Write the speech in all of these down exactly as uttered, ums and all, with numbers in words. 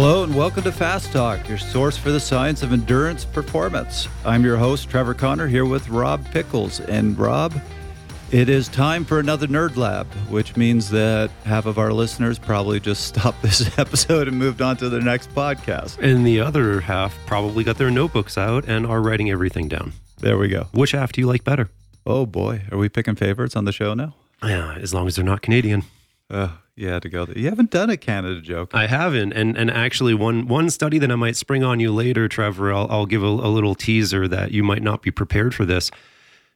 Hello and welcome to Fast Talk, your source for the science of endurance performance. I'm your host, Trevor Conner, here with Rob Pickles. And Rob, it is time for another Nerd Lab, which means that half of our listeners probably just stopped this episode and moved on to their next podcast. And the other half probably got their notebooks out and are writing everything down. There we go. Which half do you like better? Oh boy, are we picking favorites on the show now? Yeah, as long as they're not Canadian. Uh, yeah, to go there. You haven't done a Canada joke. I haven't. And and actually, one one study that I might spring on you later, Trevor, I'll, I'll give a, a little teaser that you might not be prepared for this,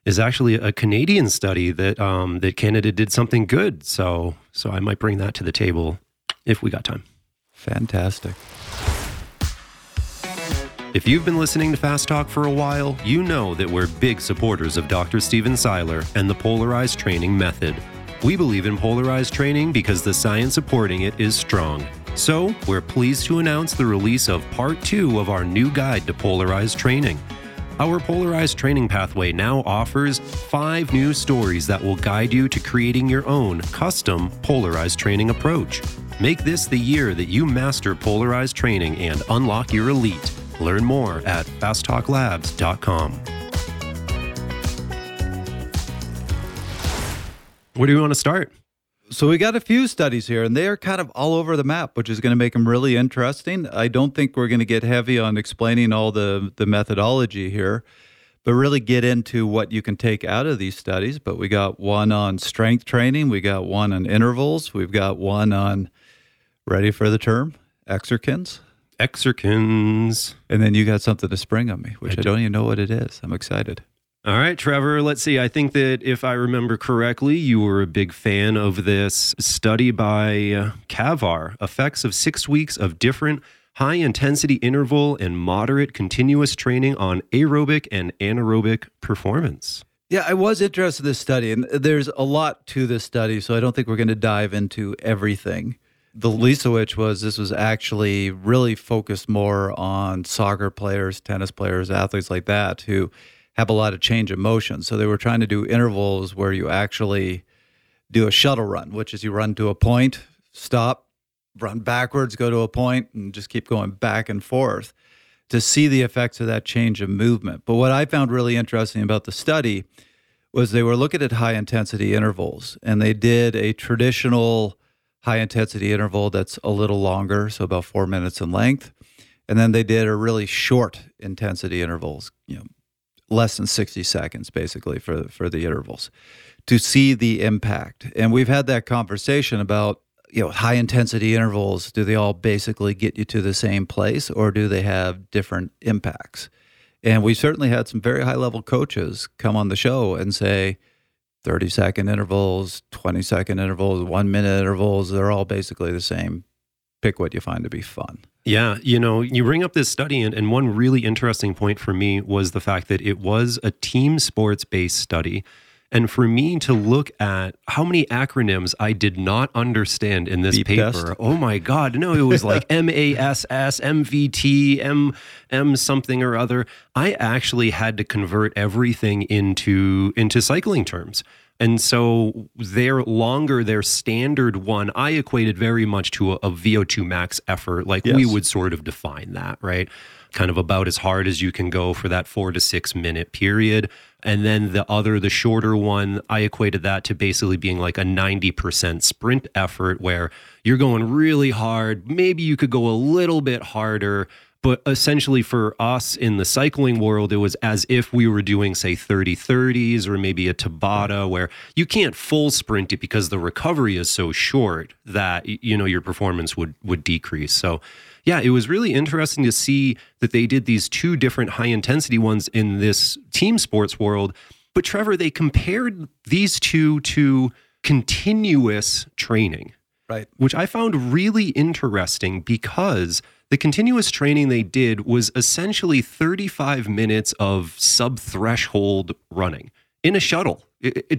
is actually a Canadian study that um, that Canada did something good. So, so I might bring that to the table if we got time. Fantastic. If you've been listening to Fast Talk for a while, you know that we're big supporters of Doctor Steven Seiler and the Polarized Training Method. We believe in polarized training because the science supporting it is strong. So we're pleased to announce the release of part two of our new guide to polarized training. Our polarized training pathway now offers five new stories that will guide you to creating your own custom polarized training approach. Make this the year that you master polarized training and unlock your elite. Learn more at fast talk labs dot com. Where do we want to start? So we got a few studies here, and they are kind of all over the map, which is going to make them really interesting. I don't think we're going to get heavy on explaining all the, the methodology here, but really get into what you can take out of these studies. But we got one on strength training. We got one on intervals. We've got one on, ready for the term, exerkins. Exerkins. And then you got something to spring on me, which I, I don't even know what it is. I'm excited. All right, Trevor, let's see. I think that if I remember correctly, you were a big fan of this study by Cavar, effects of six weeks of different high-intensity interval and moderate continuous training on aerobic and anaerobic performance. Yeah, I was interested in this study, and there's a lot to this study, so I don't think we're going to dive into everything. The least of which was this was actually really focused more on soccer players, tennis players, athletes like that, who have a lot of change of motion. So they were trying to do intervals where you actually do a shuttle run, which is you run to a point, stop, run backwards, go to a point, and just keep going back and forth to see the effects of that change of movement. But what I found really interesting about the study was they were looking at high-intensity intervals, and they did a traditional high-intensity interval that's a little longer, so about four minutes in length. And then they did a really short intensity intervals, you know, less than sixty seconds, basically, for, for the intervals, to see the impact. And we've had that conversation about, you know, high-intensity intervals, do they all basically get you to the same place, or do they have different impacts? And we certainly had some very high-level coaches come on the show and say thirty-second intervals, twenty-second intervals, one-minute intervals, they're all basically the same. Pick what you find to be fun. Yeah, you know, you bring up this study, and, and one really interesting point for me was the fact that it was a team sports-based study. And for me to look at how many acronyms I did not understand in this Beep paper. Test. Oh my God, no, it was like M A S S, M V T, M, M something or other. I actually had to convert everything into, into cycling terms. And so their longer, their standard one, I equated very much to a, a V O two max effort. Like yes. We would sort of define that, right? Kind of about as hard as you can go for that four to six minute period. And then the other, the shorter one, I equated that to basically being like a ninety percent sprint effort where you're going really hard. Maybe you could go a little bit harder. But essentially for us in the cycling world, it was as if we were doing, say, thirty thirties or maybe a Tabata where you can't full sprint it because the recovery is so short that, you know, your performance would would decrease. So, yeah, it was really interesting to see that they did these two different high-intensity ones in this team sports world. But, Trevor, they compared these two to continuous training, right? Which I found really interesting because the continuous training they did was essentially thirty-five minutes of sub-threshold running in a shuttle,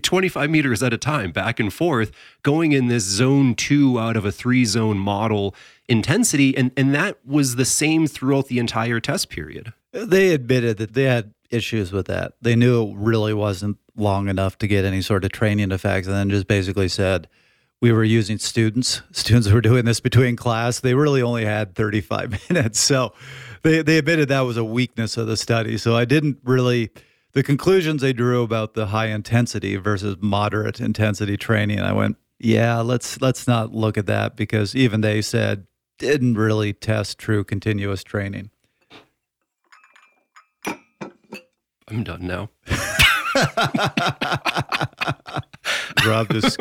twenty-five meters at a time, back and forth, going in this zone two out of a three-zone model intensity. And, and that was the same throughout the entire test period. They admitted that they had issues with that. They knew it really wasn't long enough to get any sort of training effects and then just basically said, we were using students. Students were doing this between class. They really only had thirty-five minutes. So they, they admitted that was a weakness of the study. So I didn't really, the conclusions they drew about the high intensity versus moderate intensity training, I went, yeah, let's let's not look at that, because even they said didn't really test true continuous training. I'm done now. Rob just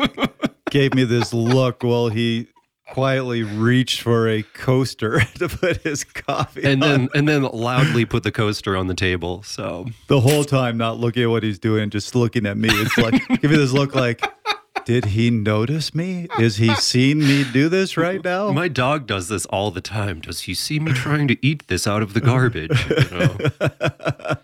gave me this look while he quietly reached for a coaster to put his coffee and on. then and then loudly put the coaster on the table. So the whole time not looking at what he's doing, just looking at me. It's like, give me this look like, did he notice me? Is he seeing me do this right now? My dog does this all the time. Does he see me trying to eat this out of the garbage? You know?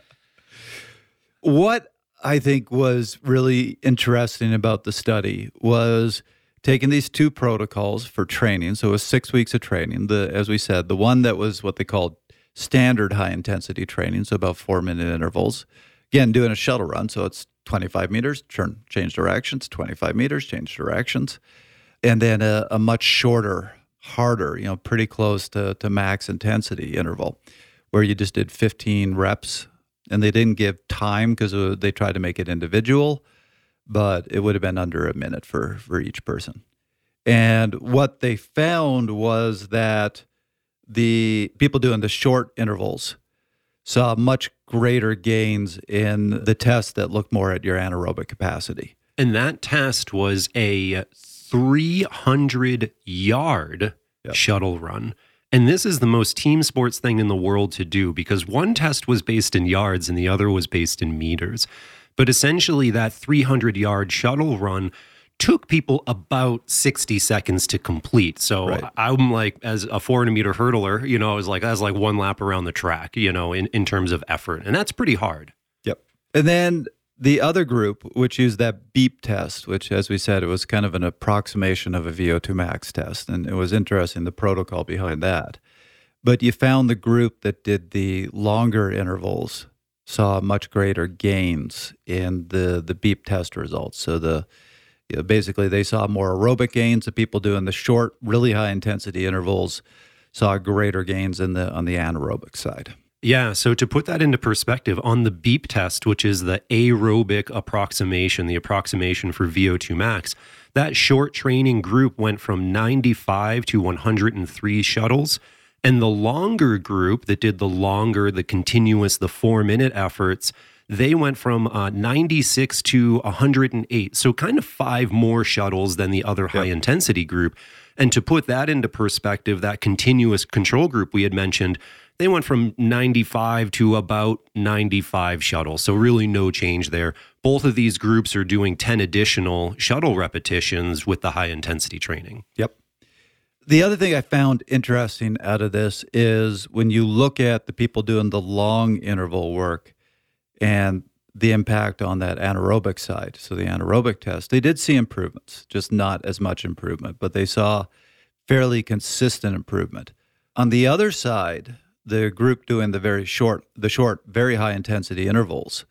What I think was really interesting about the study was taking these two protocols for training. So it was six weeks of training. The, as we said, the one that was what they called standard high intensity training, so about four minute intervals. Again, doing a shuttle run, so it's twenty-five meters, turn, change directions, twenty-five meters, change directions. And then a, a much shorter, harder, you know, pretty close to, to max intensity interval, where you just did fifteen reps. And they didn't give time because they tried to make it individual, but it would have been under a minute for, for each person. And what they found was that the people doing the short intervals saw much greater gains in the test that looked more at your anaerobic capacity. And that test was a three hundred yard yep. shuttle run. And this is the most team sports thing in the world to do, because one test was based in yards and the other was based in meters. But essentially that three hundred yard shuttle run took people about sixty seconds to complete. So right. I'm like, as a four hundred meter hurdler, you know, I was like, that's like one lap around the track, you know, in, in terms of effort. And that's pretty hard. Yep. And then the other group, which used that BEEP test, which, as we said, it was kind of an approximation of a V O two max test. And it was interesting, the protocol behind that. But you found the group that did the longer intervals saw much greater gains in the, the BEEP test results. So the You know, basically, they saw more aerobic gains. The people doing the short, really high intensity intervals saw greater gains in the on the anaerobic side. Yeah. So to put that into perspective, on the BEEP test, which is the aerobic approximation, the approximation for V O two max, that short training group went from ninety-five to one hundred three shuttles. And the longer group that did the longer, the continuous, the four minute efforts, they went from uh, ninety-six to one hundred eight. So kind of five more shuttles than the other high yep. intensity group. And to put that into perspective, that continuous control group we had mentioned, they went from ninety-five to about ninety-five shuttles. So really no change there. Both of these groups are doing ten additional shuttle repetitions with the high intensity training. Yep. The other thing I found interesting out of this is when you look at the people doing the long interval work, and the impact on that anaerobic side, so the anaerobic test, they did see improvements, just not as much improvement, but they saw fairly consistent improvement. On the other side, the group doing the very short, the short, very high intensity intervals,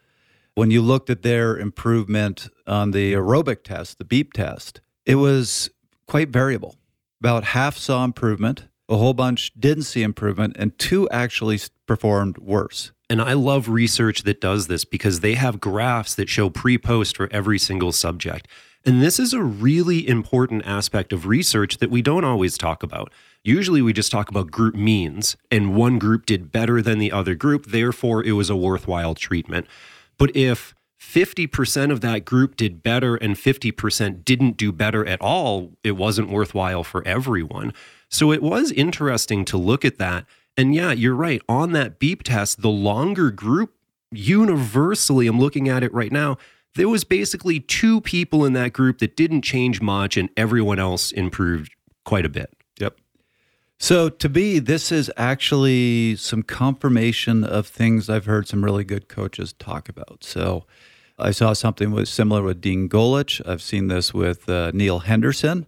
when you looked at their improvement on the aerobic test, the BEEP test, it was quite variable. About half saw improvement, a whole bunch didn't see improvement, and two actually performed worse. And I love research that does this, because they have graphs that show pre-post for every single subject. And this is a really important aspect of research that we don't always talk about. Usually we just talk about group means, and one group did better than the other group, therefore it was a worthwhile treatment. But if fifty percent of that group did better and fifty percent didn't do better at all, it wasn't worthwhile for everyone. So it was interesting to look at that. And yeah, you're right. On that BEEP test, the longer group, universally, I'm looking at it right now, there was basically two people in that group that didn't change much, and everyone else improved quite a bit. Yep. So to me, this is actually some confirmation of things I've heard some really good coaches talk about. So I saw something similar with Dean Golich. I've seen this with uh, Neil Henderson,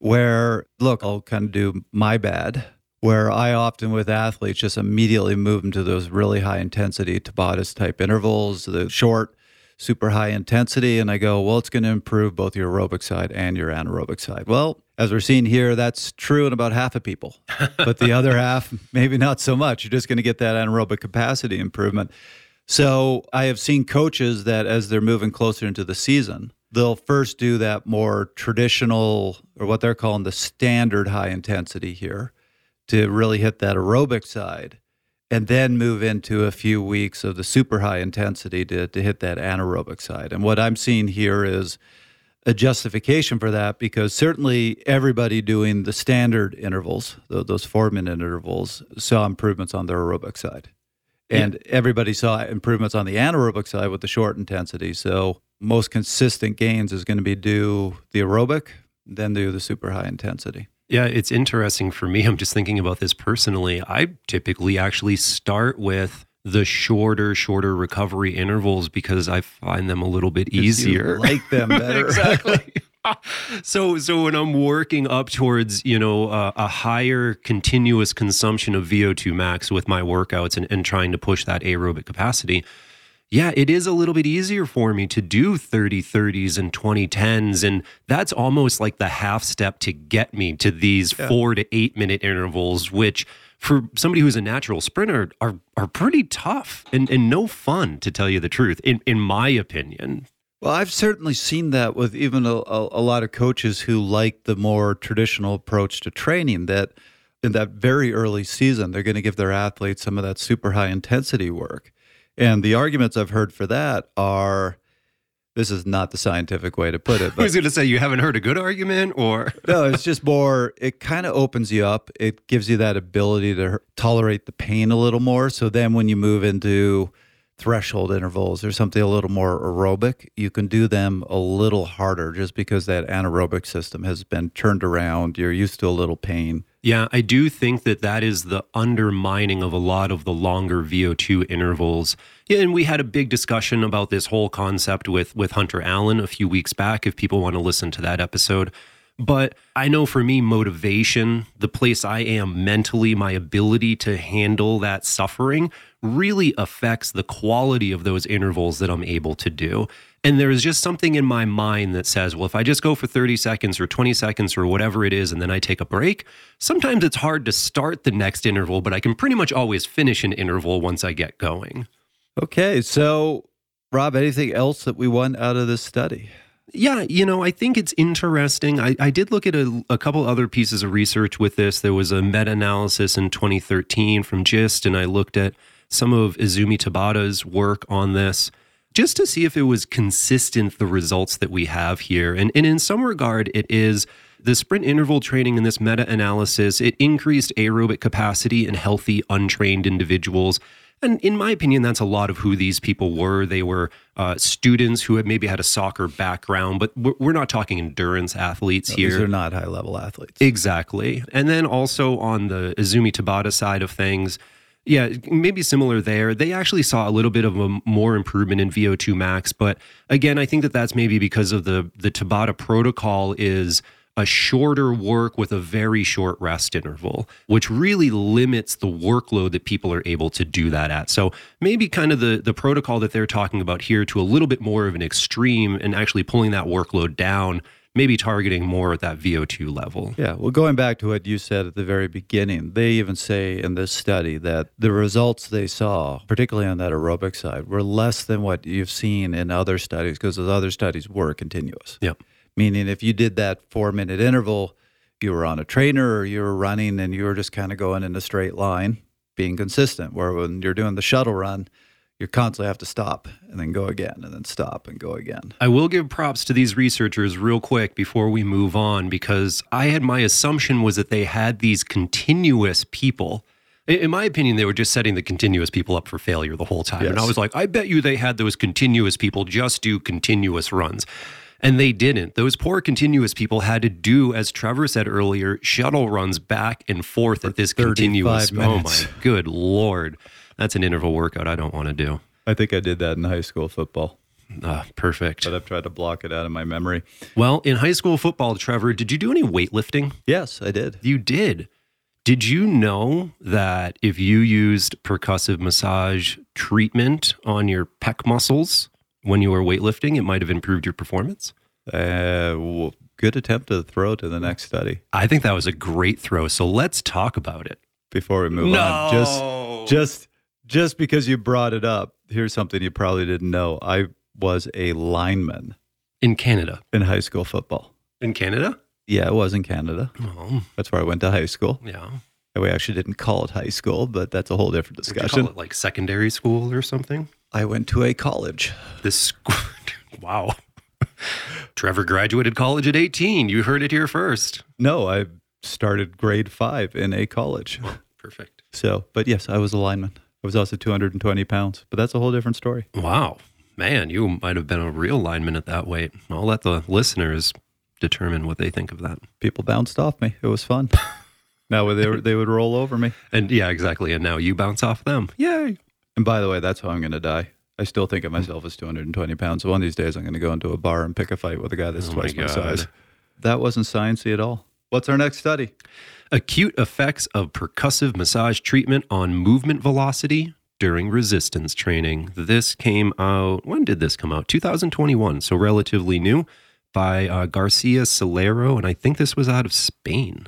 where, look, I'll kind of do my bad, where I often with athletes just immediately move them to those really high intensity Tabata type intervals, the short, super high intensity, and I go, well, it's going to improve both your aerobic side and your anaerobic side. Well, as we're seeing here, that's true in about half of people, but the other half, maybe not so much. You're just going to get that anaerobic capacity improvement. So I have seen coaches that as they're moving closer into the season, they'll first do that more traditional, or what they're calling the standard high intensity here, to really hit that aerobic side, and then move into a few weeks of the super high intensity to, to hit that anaerobic side. And what I'm seeing here is a justification for that, because certainly everybody doing the standard intervals, those four-minute intervals, saw improvements on their aerobic side. And yeah. everybody saw improvements on the anaerobic side with the short intensity. So most consistent gains is going to be do the aerobic, then do the super high intensity. Yeah, it's interesting for me. I'm just thinking about this personally. I typically actually start with the shorter, shorter recovery intervals because I find them a little bit easier. You like them better. Exactly. So, so when I'm working up towards, you know, uh, a higher continuous consumption of V O two max with my workouts and, and trying to push that aerobic capacity, yeah, it is a little bit easier for me to do thirty thirties and twenty tens. And that's almost like the half step to get me to these yeah. four to eight minute intervals, which for somebody who's a natural sprinter are are pretty tough and, and no fun, to tell you the truth, in, in my opinion. Well, I've certainly seen that with even a, a, a lot of coaches who like the more traditional approach to training, that in that very early season, they're going to give their athletes some of that super high intensity work. And the arguments I've heard for that are, this is not the scientific way to put it. But I was going to say, you haven't heard a good argument, or? No, it's just more, it kind of opens you up. It gives you that ability to tolerate the pain a little more. So then when you move into threshold intervals or something a little more aerobic, you can do them a little harder just because that anaerobic system has been turned around. You're used to a little pain. Yeah, I do think that that is the undermining of a lot of the longer V O two intervals. Yeah, and we had a big discussion about this whole concept with, with Hunter Allen a few weeks back, if people want to listen to that episode. But I know for me, motivation, the place I am mentally, my ability to handle that suffering really affects the quality of those intervals that I'm able to do. And there is just something in my mind that says, well, if I just go for thirty seconds or twenty seconds or whatever it is, and then I take a break, sometimes it's hard to start the next interval, but I can pretty much always finish an interval once I get going. Okay. So, Rob, anything else that we want out of this study? Yeah, you know, I think it's interesting. I, I did look at a, a couple other pieces of research with this. There was a meta-analysis in twenty thirteen from GIST, and I looked at some of Izumi Tabata's work on this just to see if it was consistent, the results that we have here. And, and in some regard, it is. The sprint interval training in this meta-analysis, it increased aerobic capacity in healthy, untrained individuals. And in my opinion, that's a lot of who these people were. They were uh, students who had maybe had a soccer background, but we're not talking endurance athletes no, here. These are not high-level athletes. Exactly. And then also on the Izumi Tabata side of things, yeah, maybe similar there. They actually saw a little bit of a more improvement in V O two max. But again, I think that that's maybe because of the the Tabata protocol is a shorter work with a very short rest interval, which really limits the workload that people are able to do that at. So maybe kind of the, the protocol that they're talking about here to a little bit more of an extreme and actually pulling that workload down, maybe targeting more at that V O two level. Yeah, well, going back to what you said at the very beginning, they even say in this study that the results they saw, particularly on that aerobic side, were less than what you've seen in other studies because those other studies were continuous. Yep. Meaning if you did that four-minute interval, you were on a trainer or you were running and you were just kind of going in a straight line, being consistent, where when you're doing the shuttle run, you constantly have to stop and then go again and then stop and go again. I will give props to these researchers real quick before we move on, because I had my assumption was that they had these continuous people. In my opinion, they were just setting the continuous people up for failure the whole time. Yes. And I was like, I bet you they had those continuous people just do continuous runs. And they didn't. Those poor continuous people had to do, as Trevor said earlier, shuttle runs back and forth at this continuous moment. Oh my good Lord. That's an interval workout I don't want to do. I think I did that in high school football. Ah, perfect. But I've tried to block it out of my memory. Well, in high school football, Trevor, did you do any weightlifting? Yes, I did. You did. Did you know that if you used percussive massage treatment on your pec muscles, when you were weightlifting, it might have improved your performance? Uh, well, good attempt to throw to the next study. I think that was a great throw. So let's talk about it. Before we move no. on, just just just because you brought it up, here's something you probably didn't know. I was a lineman. In Canada? In high school football. In Canada? Yeah, it was in Canada. Oh. That's where I went to high school. Yeah. And we actually didn't call it high school, but that's a whole different discussion. Did you call it like secondary school or something? I went to a college. This school... Wow. Trevor graduated college at eighteen. You heard it here first. No, I started grade five in a college. Oh, perfect. So, but yes, I was a lineman. I was also two hundred twenty pounds, but that's a whole different story. Wow. Man, you might have been a real lineman at that weight. I'll let the listeners determine what they think of that. People bounced off me. It was fun. Now they were, they would roll over me. And yeah, exactly. And now you bounce off them. Yay. And by the way, that's how I'm going to die. I still think of myself as two hundred twenty pounds. One of these days, I'm going to go into a bar and pick a fight with a guy that's oh twice my, my size. That wasn't sciencey at all. What's our next study? Acute effects of percussive massage treatment on movement velocity during resistance training. This came out, when did this come out? two thousand twenty-one, so relatively new, by uh, Garcia Salero, and I think this was out of Spain.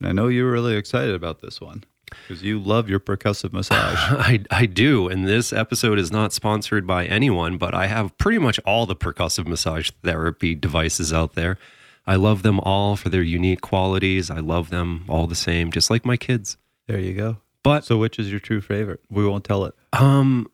And I know you were really excited about this one. Because you love your percussive massage. I, I do. And this episode is not sponsored by anyone, but I have pretty much all the percussive massage therapy devices out there. I love them all for their unique qualities. I love them all the same, just like my kids. There you go. But so which is your true favorite? We won't tell it. Um,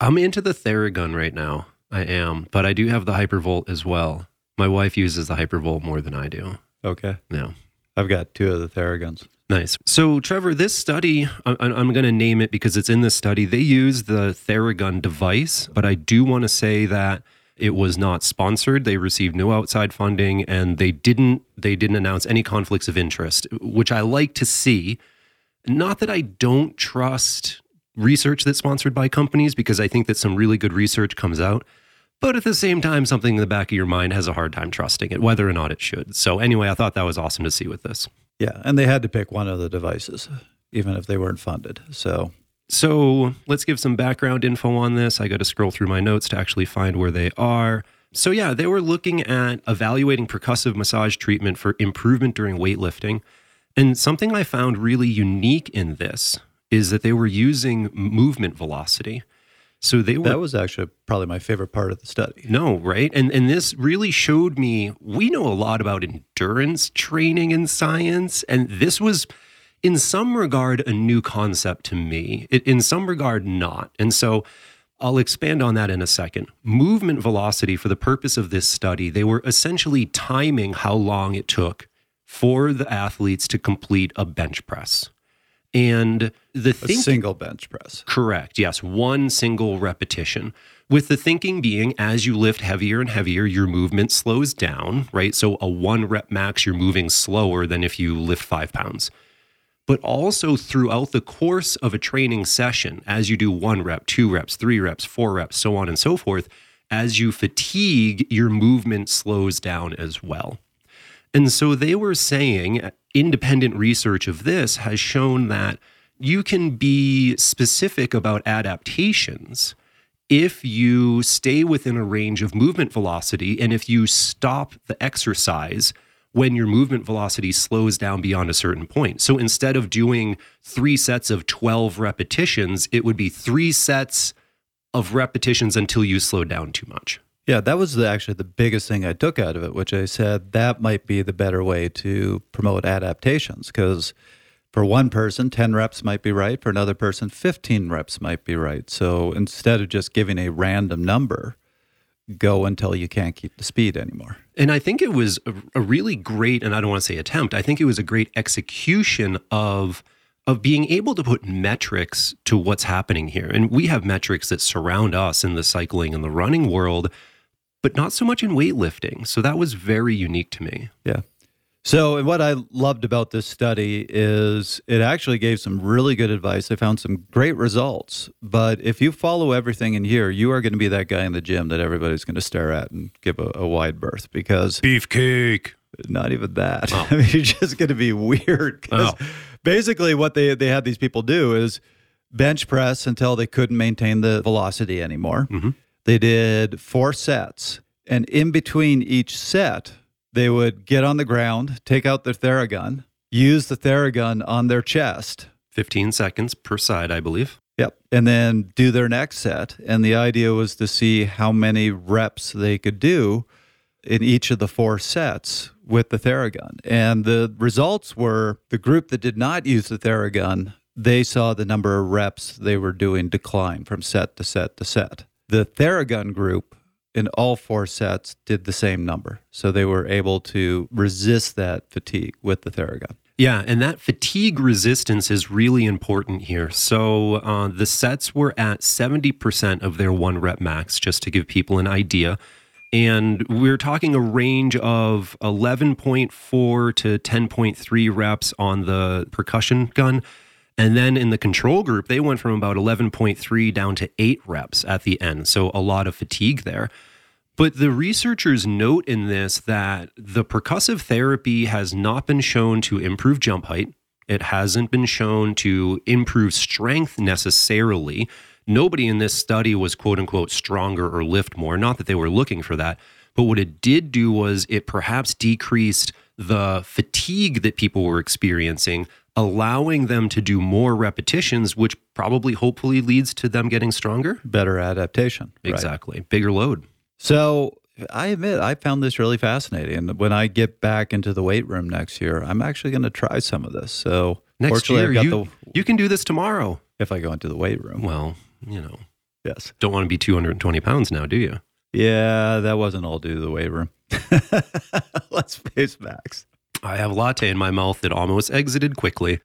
I'm into the Theragun right now. I am. But I do have the Hypervolt as well. My wife uses the Hypervolt more than I do. Okay. No. I've got two of the Theraguns. Nice. So, Trevor, this study, I'm going to name it because it's in the study. They used the Theragun device, but I do want to say that it was not sponsored. They received no outside funding, and they didn't they didn't announce any conflicts of interest, which I like to see. Not that I don't trust research that's sponsored by companies, because I think that some really good research comes out. But at the same time, something in the back of your mind has a hard time trusting it, whether or not it should. So anyway, I thought that was awesome to see with this. Yeah, and they had to pick one of the devices, even if they weren't funded. So so let's give some background info on this. I got to scroll through my notes to actually find where they are. So yeah, they were looking at evaluating percussive massage treatment for improvement during weightlifting. And something I found really unique in this is that they were using movement velocity. So they were, that was actually probably my favorite part of the study. No, right? And and this really showed me, we know a lot about endurance training in science, and this was, in some regard, a new concept to me. It, in some regard, not. And so I'll expand on that in a second. Movement velocity, for the purpose of this study, they were essentially timing how long it took for the athletes to complete a bench press. And the think- a single bench press. Correct. Yes. One single repetition. With the thinking being, as you lift heavier and heavier, your movement slows down, right? So a one rep max, you're moving slower than if you lift five pounds. But also throughout the course of a training session, as you do one rep, two reps, three reps, four reps, so on and so forth, as you fatigue, your movement slows down as well. And so they were saying, independent research of this has shown that you can be specific about adaptations if you stay within a range of movement velocity and if you stop the exercise when your movement velocity slows down beyond a certain point. So instead of doing three sets of twelve repetitions, it would be three sets of repetitions until you slow down too much. Yeah, that was the, actually the biggest thing I took out of it, which I said that might be the better way to promote adaptations, because for one person, ten reps might be right. For another person, fifteen reps might be right. So instead of just giving a random number, go until you can't keep the speed anymore. And I think it was a, a really great, and I don't want to say attempt, I think it was a great execution of of being able to put metrics to what's happening here. And we have metrics that surround us in the cycling and the running world, but not so much in weightlifting. So that was very unique to me. Yeah. So and what I loved about this study is it actually gave some really good advice. I found some great results. But if you follow everything in here, you are going to be that guy in the gym that everybody's going to stare at and give a, a wide berth because... Beefcake! Not even that. Oh. I mean, you're just going to be weird. Oh. Basically, what they, they had these people do is bench press until they couldn't maintain the velocity anymore. Mm-hmm. They did four sets. And in between each set, they would get on the ground, take out their Theragun, use the Theragun on their chest. fifteen seconds per side, I believe. Yep. And then do their next set. And the idea was to see how many reps they could do in each of the four sets with the Theragun. And the results were the group that did not use the Theragun, they saw the number of reps they were doing decline from set to set to set. The Theragun group in all four sets did the same number. So they were able to resist that fatigue with the Theragun. Yeah, and that fatigue resistance is really important here. So uh, the sets were at seventy percent of their one rep max, just to give people an idea. And we're talking a range of eleven point four to ten point three reps on the percussion gun. And then in the control group, they went from about eleven point three down to eight reps at the end. So a lot of fatigue there. But the researchers note in this that the percussive therapy has not been shown to improve jump height. It hasn't been shown to improve strength necessarily. Nobody in this study was quote unquote stronger or lift more. Not that they were looking for that. But what it did do was it perhaps decreased the fatigue that people were experiencing, allowing them to do more repetitions, which probably hopefully leads to them getting stronger. Better adaptation. Exactly. Right. Bigger load. So I admit I found this really fascinating. When I get back into the weight room next year, I'm actually going to try some of this. So next year, I've got you, the, you can do this tomorrow. If I go into the weight room. Well, you know. Yes. Don't want to be two hundred twenty pounds now, do you? Yeah, that wasn't all due to the weight room. Let's face facts. I have a latte in my mouth that almost exited quickly.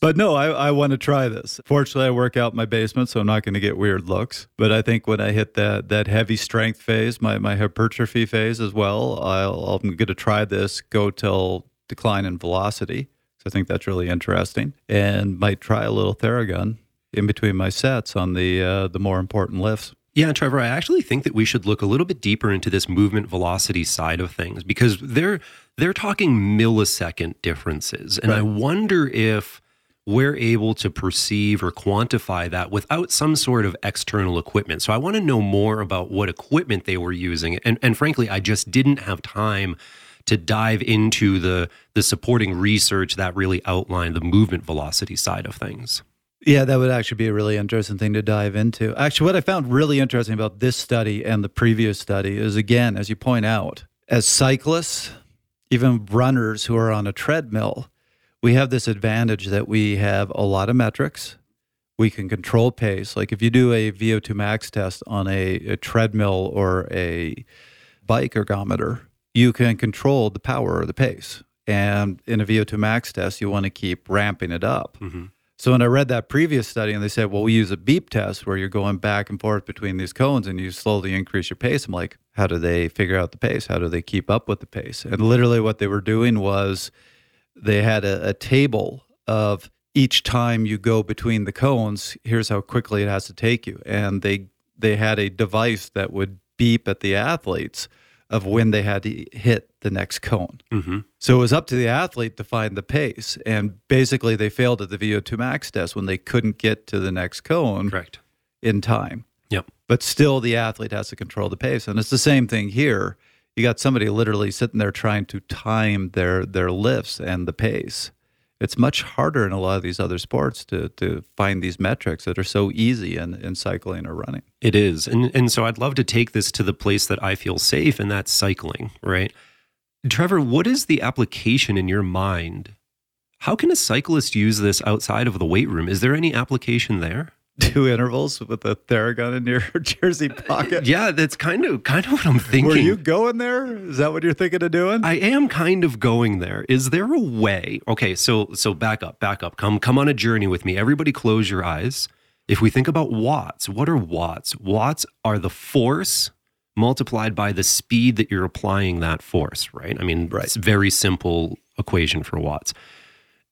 But no, I, I want to try this. Fortunately, I work out in my basement, so I'm not going to get weird looks. But I think when I hit that that heavy strength phase, my, my hypertrophy phase as well, I'll, I'm going to try this, go till decline in velocity. So I think that's really interesting. And might try a little Theragun in between my sets on the uh, the more important lifts. Yeah, Trevor, I actually think that we should look a little bit deeper into this movement velocity side of things, because they're they're talking millisecond differences. And right. I wonder if we're able to perceive or quantify that without some sort of external equipment. So I want to know more about what equipment they were using. And and frankly, I just didn't have time to dive into the the supporting research that really outlined the movement velocity side of things. Yeah, that would actually be a really interesting thing to dive into. Actually, what I found really interesting about this study and the previous study is, again, as you point out, as cyclists, even runners who are on a treadmill, we have this advantage that we have a lot of metrics. We can control pace. Like if you do a V O two max test on a, a treadmill or a bike ergometer, you can control the power or the pace. And in a V O two max test, you want to keep ramping it up. Mm-hmm. So when I read that previous study and they said, well, we use a beep test where you're going back and forth between these cones and you slowly increase your pace. I'm like, how do they figure out the pace? How do they keep up with the pace? And literally what they were doing was they had a, a table of each time you go between the cones, here's how quickly it has to take you. And they they had a device that would beep at the athletes of when they had to hit the next cone. Mm-hmm. So it was up to the athlete to find the pace. And basically they failed at the V O two max test when they couldn't get to the next cone Correct. in time. Yep. But still the athlete has to control the pace. And it's the same thing here. You got somebody literally sitting there trying to time their, their lifts and the pace. It's much harder in a lot of these other sports to to find these metrics that are so easy in, in cycling or running. It is. And and so I'd love to take this to the place that I feel safe, and that's cycling, right? Trevor, what is the application in your mind? How can a cyclist use this outside of the weight room? Is there any application there? Two intervals with a Theragun in your jersey pocket. Yeah, that's kind of kind of what I'm thinking. Were you going there? Is that what you're thinking of doing? I am kind of going there. Is there a way? Okay, so so back up, back up. Come come on a journey with me. Everybody close your eyes. If we think about watts, what are watts? Watts are the force multiplied by the speed that you're applying that force, right? I mean, right. It's a very simple equation for watts.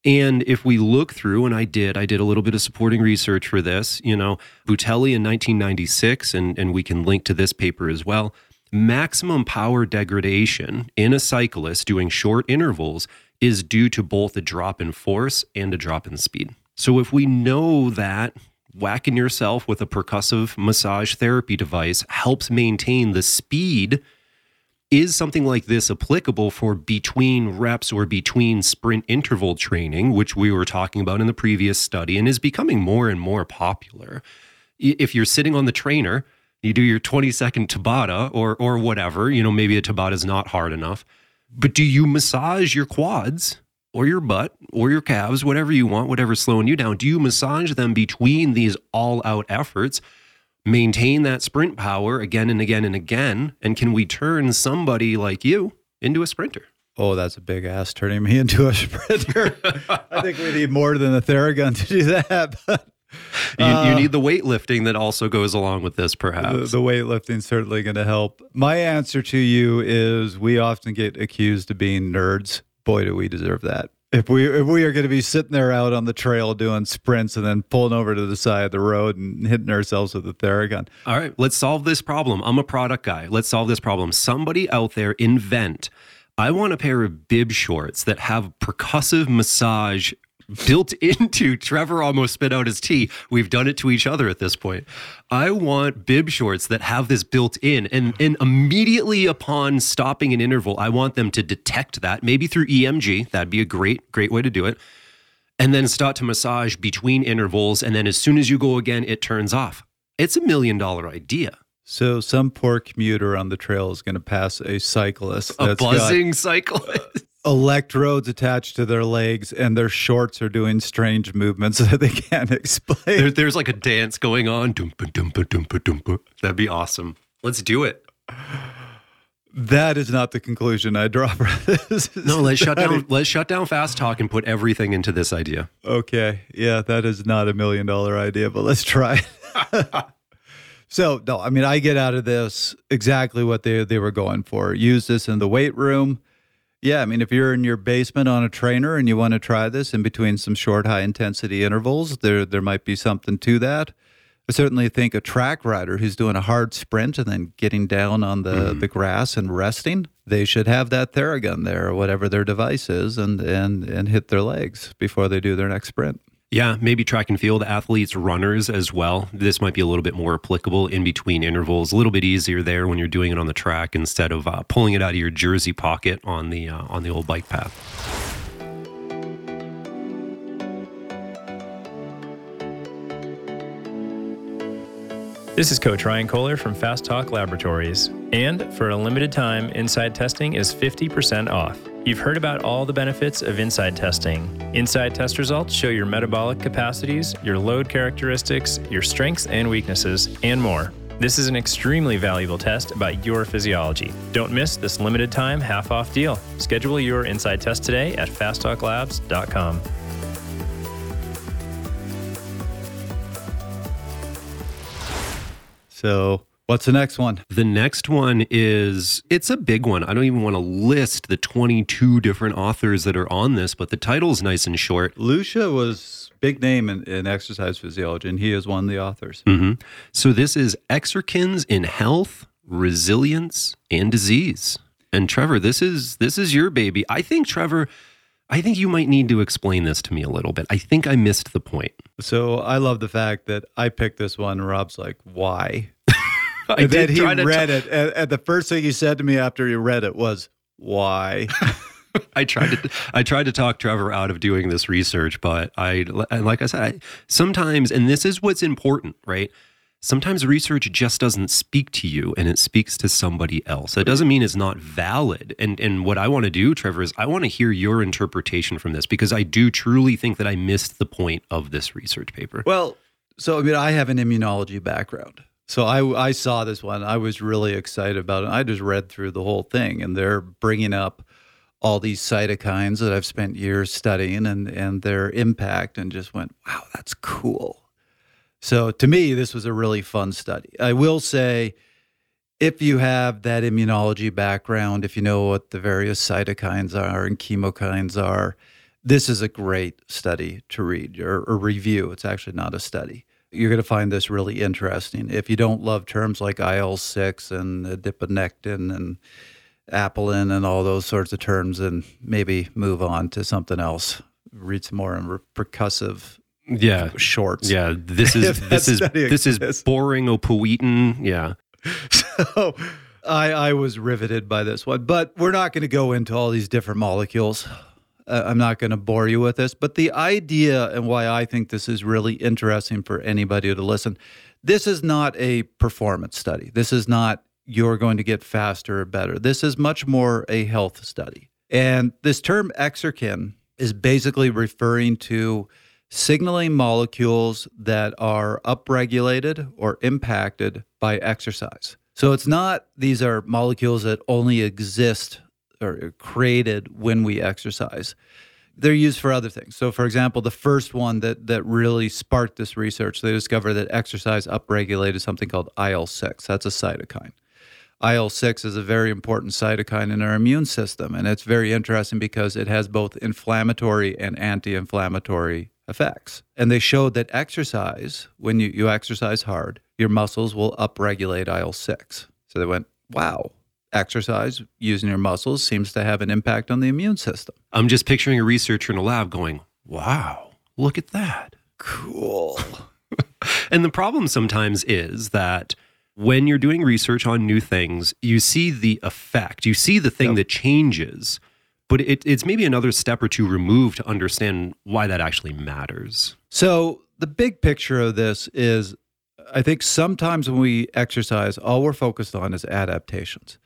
And if we look through, and I did, I did a little bit of supporting research for this, you know, Boutelli in nineteen ninety-six, and, and we can link to this paper as well, maximum power degradation in a cyclist doing short intervals is due to both a drop in force and a drop in speed. So if we know that whacking yourself with a percussive massage therapy device helps maintain the speed. Is something like this applicable for between reps or between sprint interval training, which we were talking about in the previous study and is becoming more and more popular? If you're sitting on the trainer, you do your twenty-second Tabata or or whatever, you know, maybe a Tabata is not hard enough, but do you massage your quads or your butt or your calves, whatever you want, whatever's slowing you down? Do you massage them between these all-out efforts? Maintain that sprint power again and again and again, and can we turn somebody like you into a sprinter? Oh, that's a big ass, turning me into a sprinter. I think we need more than the Theragun to do that. But, uh, you, you need the weightlifting that also goes along with this, perhaps. The, the weightlifting's certainly going to help. My answer to you is we often get accused of being nerds. Boy, do we deserve that. If we if we are going to be sitting there out on the trail doing sprints and then pulling over to the side of the road and hitting ourselves with a Theragun. All right, let's solve this problem. I'm a product guy. Let's solve this problem. Somebody out there invent, I want a pair of bib shorts that have percussive massage built into. Trevor almost spit out his tea. We've done it to each other at this point. I want bib shorts that have this built in, and, and immediately upon stopping an interval, I want them to detect that, maybe through E M G. That'd be a great, great way to do it. And then start to massage between intervals. And then as soon as you go again, it turns off. It's a million dollar idea. So some poor commuter on the trail is going to pass a cyclist. A that's buzzing got- cyclist. Electrodes attached to their legs and their shorts are doing strange movements that they can't explain. There, there's like a dance going on. That'd be awesome. Let's do it. That is not the conclusion I draw from this. No, let's shut down, let's shut down Fast Talk and put everything into this idea. Okay. Yeah, that is not a million dollar idea, but let's try it. So, no, I mean, I get out of this exactly what they, they were going for. Use this in the weight room. Yeah, I mean, if you're in your basement on a trainer and you want to try this in between some short, high-intensity intervals, there there might be something to that. I certainly think a track rider who's doing a hard sprint and then getting down on the, mm-hmm. the grass and resting, they should have that Theragun there or whatever their device is and, and, and hit their legs before they do their next sprint. Yeah, maybe track and field athletes, runners as well. This might be a little bit more applicable in between intervals, a little bit easier there when you're doing it on the track instead of uh, pulling it out of your jersey pocket on the uh, on the old bike path. This is Coach Ryan Kohler from Fast Talk Laboratories. And for a limited time, Inside Testing is fifty percent off. You've heard about all the benefits of Inside Testing. Inside Test results show your metabolic capacities, your load characteristics, your strengths and weaknesses, and more. This is an extremely valuable test about your physiology. Don't miss this limited time half-off deal. Schedule your Inside Test today at fast talk labs dot com. So... what's the next one? The next one is, it's a big one. I don't even want to list the twenty-two different authors that are on this, but the title's nice and short. Lucia was big name in, in exercise physiology, and he is one of the authors. Mm-hmm. So this is Exerkins in Health, Resilience, and Disease. And Trevor, this is this is your baby. I think, Trevor, I think you might need to explain this to me a little bit. I think I missed the point. So I love the fact that I picked this one. Rob's like, why? I and did then he read t- it, and, and the first thing he said to me after he read it was, "Why?" I tried to, I tried to talk Trevor out of doing this research, but I, and like I said, I, sometimes, and this is what's important, right? Sometimes research just doesn't speak to you, and it speaks to somebody else. It doesn't mean it's not valid. And and what I want to do, Trevor, is I want to hear your interpretation from this because I do truly think that I missed the point of this research paper. Well, so I mean, I have an immunology background. So I, I saw this one. I was really excited about it. I just read through the whole thing, and they're bringing up all these cytokines that I've spent years studying and, and their impact, and just went, wow, that's cool. So to me, this was a really fun study. I will say, if you have that immunology background, if you know what the various cytokines are and chemokines are, this is a great study to read or, or review. It's actually not a study. You're going to find this really interesting. If you don't love terms like I L six and adiponectin and apelin and all those sorts of terms, then maybe move on to something else. Read some more on percussive yeah. shorts. Yeah, this is this is this is boring Opoetan. Yeah. So I I was riveted by this one, but we're not going to go into all these different molecules. Uh, I'm not going to bore you with this, but the idea and why I think this is really interesting for anybody to listen, this is not a performance study. This is not you're going to get faster or better. This is much more a health study. And this term exerkin is basically referring to signaling molecules that are upregulated or impacted by exercise. So it's not these are molecules that only exist or created when we exercise. They're used for other things. So for example, the first one that that really sparked this research, they discovered that exercise upregulated something called I L six. That's a cytokine. I L six is a very important cytokine in our immune system, and it's very interesting because it has both inflammatory and anti-inflammatory effects. And they showed that exercise, when you, you exercise hard, your muscles will upregulate I L six. So they went, wow. Exercise using your muscles seems to have an impact on the immune system. I'm just picturing a researcher in a lab going, wow, look at that. Cool. And the problem sometimes is that when you're doing research on new things, you see the effect, you see the thing yep. that changes, but it, it's maybe another step or two removed to understand why that actually matters. So the big picture of this is, I think sometimes when we exercise, all we're focused on is adaptations.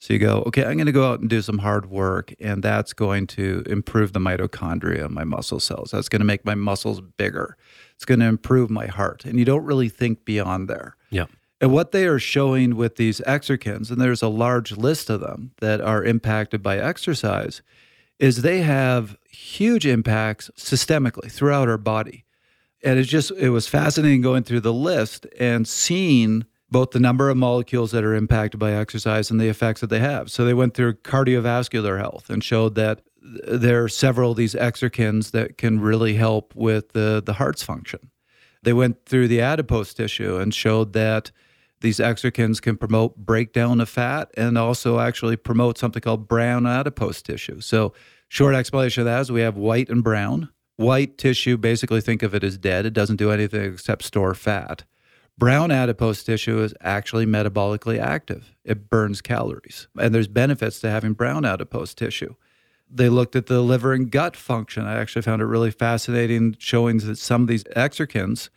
So you go, okay, I'm going to go out and do some hard work, and that's going to improve the mitochondria in my muscle cells. That's going to make my muscles bigger. It's going to improve my heart. And you don't really think beyond there. Yeah. And what they are showing with these exerkins, and there's a large list of them that are impacted by exercise, is they have huge impacts systemically throughout our body. And it's just, it was fascinating going through the list and seeing both the number of molecules that are impacted by exercise and the effects that they have. So they went through cardiovascular health and showed that there are several of these exerkins that can really help with the, the heart's function. They went through the adipose tissue and showed that these exerkins can promote breakdown of fat and also actually promote something called brown adipose tissue. So short explanation of that is we have white and brown. White tissue, basically think of it as dead. It doesn't do anything except store fat. Brown adipose tissue is actually metabolically active. It burns calories. And there's benefits to having brown adipose tissue. They looked at the liver and gut function. I actually found it really fascinating, showing that some of these exerkins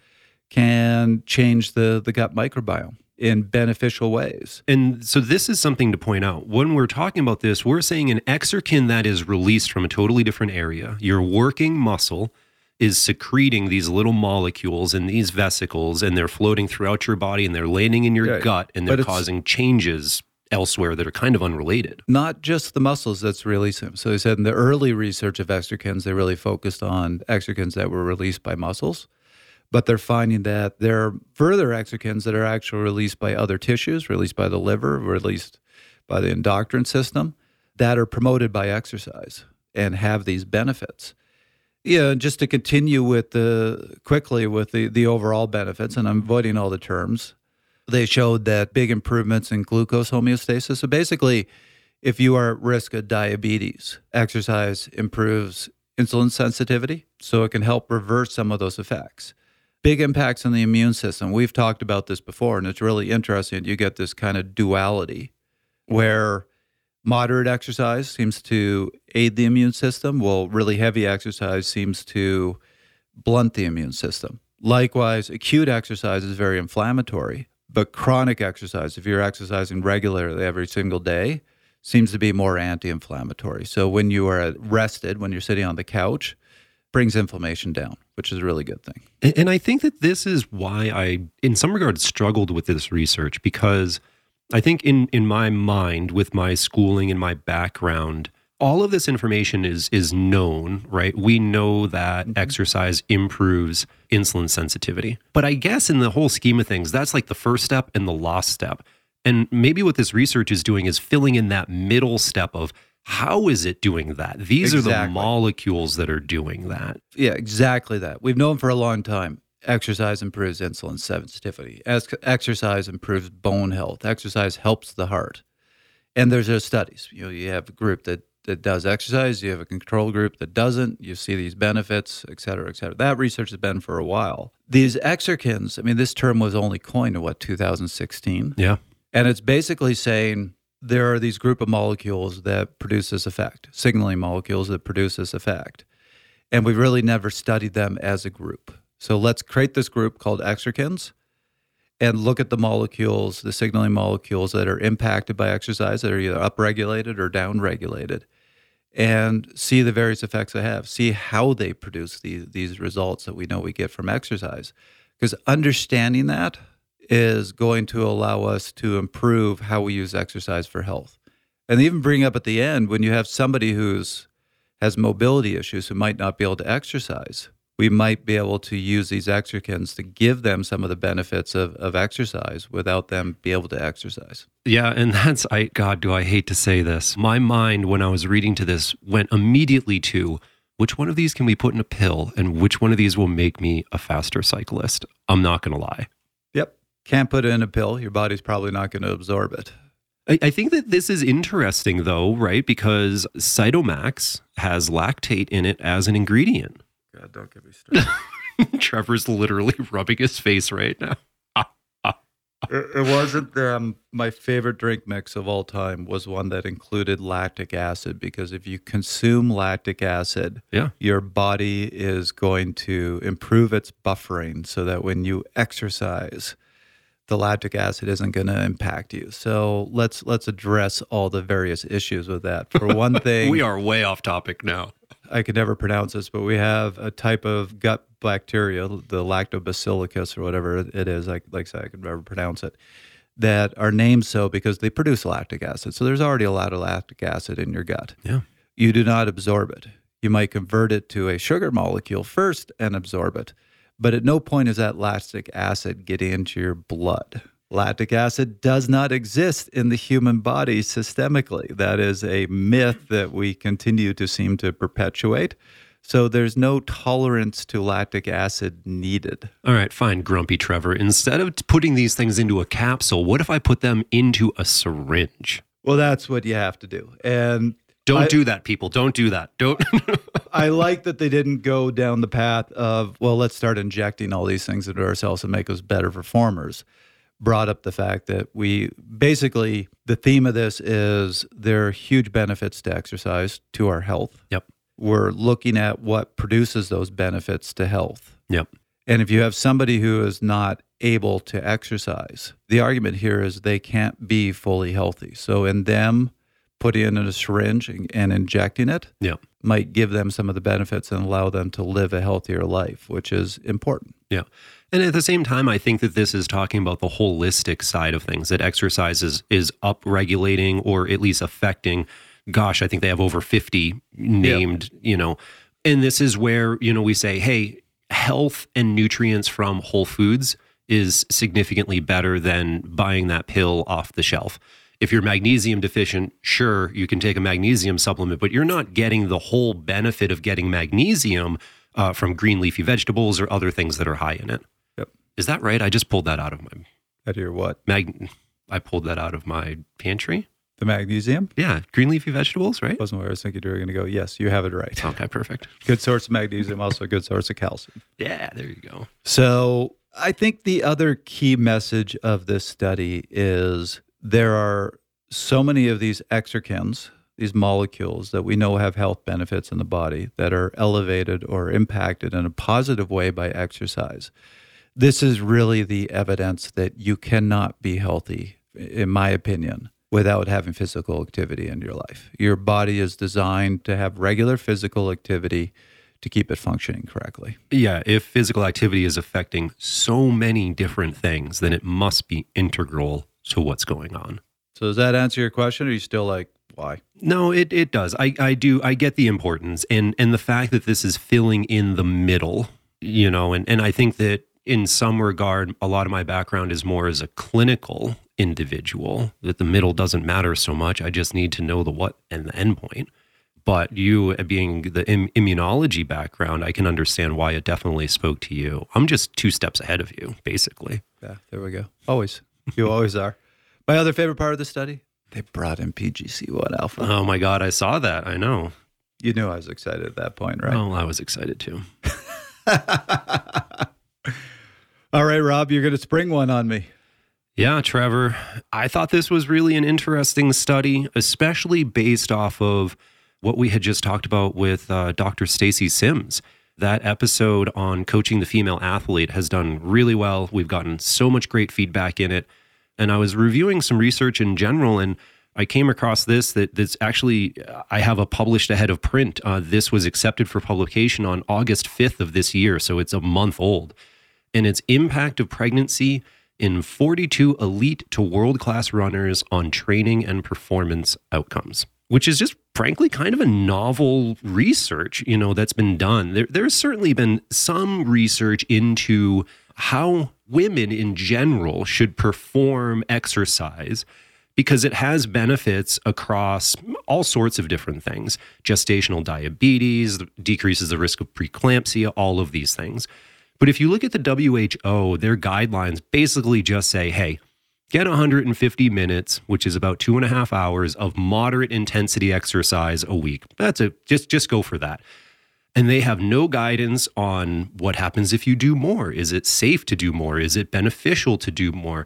can change the, the gut microbiome in beneficial ways. And so this is something to point out. When we're talking about this, we're saying an exerkin that is released from a totally different area, your working muscle, is secreting these little molecules in these vesicles, and they're floating throughout your body, and they're landing in your right. gut, and they're causing changes elsewhere that are kind of unrelated. Not just the muscles that's releasing. So they said in the early research of exerkins, they really focused on exerkins that were released by muscles, but they're finding that there are further exerkins that are actually released by other tissues, released by the liver, released by the endocrine system, that are promoted by exercise and have these benefits. Yeah, just to continue with the quickly with the, the overall benefits, and I'm avoiding all the terms, they showed that big improvements in glucose homeostasis. So basically, if you are at risk of diabetes, exercise improves insulin sensitivity, so it can help reverse some of those effects. Big impacts on the immune system. We've talked about this before, and it's really interesting. You get this kind of duality where moderate exercise seems to aid the immune system, while really heavy exercise seems to blunt the immune system. Likewise, acute exercise is very inflammatory, but chronic exercise, if you're exercising regularly every single day, seems to be more anti-inflammatory. So when you are rested, when you're sitting on the couch, brings inflammation down, which is a really good thing. And I think that this is why I, in some regards, struggled with this research, because I think in, in my mind, with my schooling and my background, all of this information is is known, right? We know that mm-hmm. exercise improves insulin sensitivity. But I guess in the whole scheme of things, that's like the first step and the last step. And maybe what this research is doing is filling in that middle step of how is it doing that? These exactly. are the molecules that are doing that. Yeah, exactly that. We've known for a long time. Exercise improves insulin sensitivity. Ex- exercise improves bone health. Exercise helps the heart. And there's those studies. You know, you have a group that that does exercise. You have a control group that doesn't. You see these benefits, et cetera, et cetera. That research has been for a while. These exercins, I mean, this term was only coined in, what, two thousand sixteen? Yeah. And it's basically saying there are these group of molecules that produce this effect, signaling molecules that produce this effect. And we've really never studied them as a group. So let's create this group called exercins and look at the molecules, the signaling molecules that are impacted by exercise, that are either upregulated or downregulated, and see the various effects they have, see how they produce these, these results that we know we get from exercise. Because understanding that is going to allow us to improve how we use exercise for health. And even bring up at the end, when you have somebody who's has mobility issues who might not be able to exercise, we might be able to use these exercins to give them some of the benefits of, of exercise without them being able to exercise. Yeah, and that's, I God, do I hate to say this. My mind, when I was reading to this, went immediately to, which one of these can we put in a pill and which one of these will make me a faster cyclist? I'm not going to lie. Yep, can't put it in a pill. Your body's probably not going to absorb it. I, I think that this is interesting though, right? Because Cytomax has lactate in it as an ingredient. God, don't get me started. Trevor's literally rubbing his face right now. it, it wasn't um, my favorite drink mix of all time was one that included lactic acid, because if you consume lactic acid, yeah. your body is going to improve its buffering so that when you exercise, the lactic acid isn't going to impact you. So let's let's address all the various issues with that. For one thing... we are way off topic now. I could never pronounce this, but we have a type of gut bacteria, the lactobacillus or whatever it is, like, like I said, I could never pronounce it, that are named so because they produce lactic acid. So there's already a lot of lactic acid in your gut. Yeah. You do not absorb it. You might convert it to a sugar molecule first and absorb it. But at no point is that lactic acid getting into your blood. Lactic acid does not exist in the human body systemically. That is a myth that we continue to seem to perpetuate. So there's no tolerance to lactic acid needed. All right, fine, grumpy Trevor. Instead of putting these things into a capsule, what if I put them into a syringe? Well, that's what you have to do. And Don't I, do that, people. Don't do that. Don't. I like that they didn't go down the path of, well, let's start injecting all these things into ourselves and make us better performers. Brought up the fact that we basically, the theme of this is there are huge benefits to exercise, to our health. Yep. We're looking at what produces those benefits to health. Yep. And if you have somebody who is not able to exercise, the argument here is they can't be fully healthy. So in them, putting it in a syringe and, and injecting it yep. might give them some of the benefits and allow them to live a healthier life, which is important. Yeah. And at the same time, I think that this is talking about the holistic side of things, that exercise is, is upregulating or at least affecting, gosh, I think they have over fifty named, yep. you know, and this is where, you know, we say, hey, health and nutrients from whole foods is significantly better than buying that pill off the shelf. If you're magnesium deficient, sure, you can take a magnesium supplement, but you're not getting the whole benefit of getting magnesium uh, from green leafy vegetables or other things that are high in it. Yep. Is that right? I just pulled that out of my... Out of your what? Mag- I pulled that out of my pantry. The magnesium? Yeah, green leafy vegetables, right? Wasn't where I was thinking you were going to go. Yes, you have it right. Okay, perfect. Good source of magnesium, also a good source of calcium. Yeah, there you go. So I think the other key message of this study is... there are so many of these exercins, these molecules that we know have health benefits in the body that are elevated or impacted in a positive way by exercise. This is really the evidence that you cannot be healthy, in my opinion, without having physical activity in your life. Your body is designed to have regular physical activity to keep it functioning correctly. Yeah, if physical activity is affecting so many different things, then it must be integral to what's going on. So does that answer your question? Or are you still like, why? No, it it does. I, I do. I get the importance and, and the fact that this is filling in the middle, you know, and, and I think that in some regard, a lot of my background is more as a clinical individual, that the middle doesn't matter so much. I just need to know the what and the end point. But you being the im- immunology background, I can understand why it definitely spoke to you. I'm just two steps ahead of you, basically. Yeah, there we go. Always. You always are. My other favorite part of the study, They brought in P G C one alpha. Oh my God, I saw that. I know. You knew I was excited at that point, right? Oh, I was excited too. All right, Rob, you're going to spring one on me. Yeah, Trevor. I thought this was really an interesting study, especially based off of what we had just talked about with uh, Doctor Stacey Sims. That episode on coaching the female athlete has done really well. We've gotten so much great feedback in it. And I was reviewing some research in general, and I came across this that that's actually, I have a published ahead of print. Uh, this was accepted for publication on August fifth of this year, so it's a month old. And its impact of pregnancy in forty-two elite to world-class runners on training and performance outcomes, which is just frankly kind of a novel research, you know, that's been done. There, there's certainly been some research into how women in general should perform exercise, because it has benefits across all sorts of different things. Gestational diabetes, decreases the risk of preeclampsia, all of these things. But if you look at the W H O, their guidelines basically just say, hey, get one hundred fifty minutes, which is about two and a half hours of moderate intensity exercise a week. That's a, just, just go for that. And they have no guidance on what happens if you do more. Is it safe to do more? Is it beneficial to do more?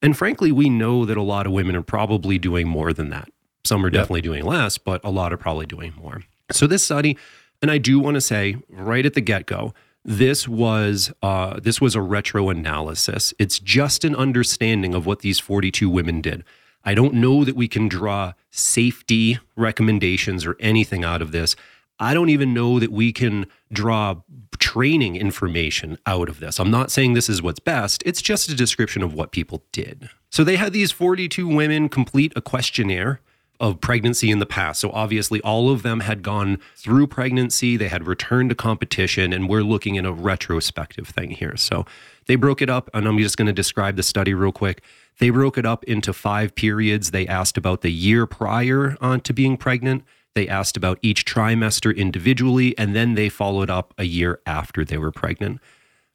And frankly, we know that a lot of women are probably doing more than that. Some are yep. definitely doing less, but a lot are probably doing more. So this study, and I do want to say right at the get-go, this was uh, this was a retroanalysis. It's just an understanding of what these forty-two women did. I don't know that we can draw safety recommendations or anything out of this. I don't even know that we can draw training information out of this. I'm not saying this is what's best. It's just a description of what people did. So they had these forty-two women complete a questionnaire of pregnancy in the past. So obviously all of them had gone through pregnancy. They had returned to competition, and we're looking in a retrospective thing here. So they broke it up, and I'm just going to describe the study real quick. They broke it up into five periods. They asked about the year prior on to being pregnant. They asked about each trimester individually, and then they followed up a year after they were pregnant.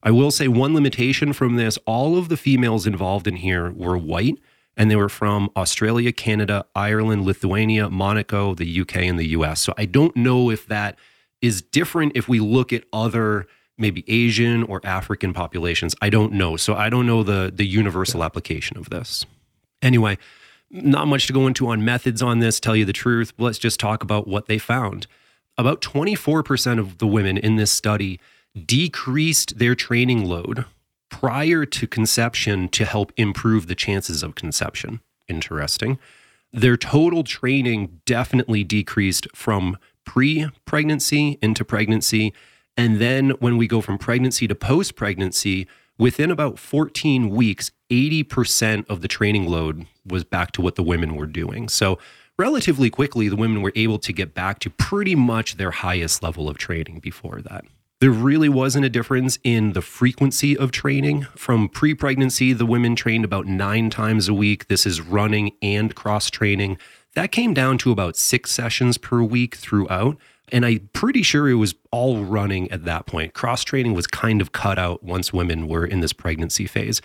I will say one limitation from this, all of the females involved in here were white, and they were from Australia, Canada, Ireland, Lithuania, Monaco, the U K, and the U S. So I don't know if that is different if we look at other maybe Asian or African populations. I don't know. So I don't know the, the universal application of this. Anyway, not much to go into on methods on this, tell you the truth. Let's just talk about what they found. About twenty-four percent of the women in this study decreased their training load prior to conception to help improve the chances of conception. Interesting. Their total training definitely decreased from pre-pregnancy into pregnancy. And then when we go from pregnancy to post-pregnancy, within about fourteen weeks, eighty percent of the training load was back to what the women were doing. So relatively quickly, the women were able to get back to pretty much their highest level of training before that. There really wasn't a difference in the frequency of training. From pre-pregnancy, the women trained about nine times a week. This is running and cross-training. That came down to about six sessions per week throughout. And I'm pretty sure it was all running at that point. Cross-training was kind of cut out once women were in this pregnancy phase.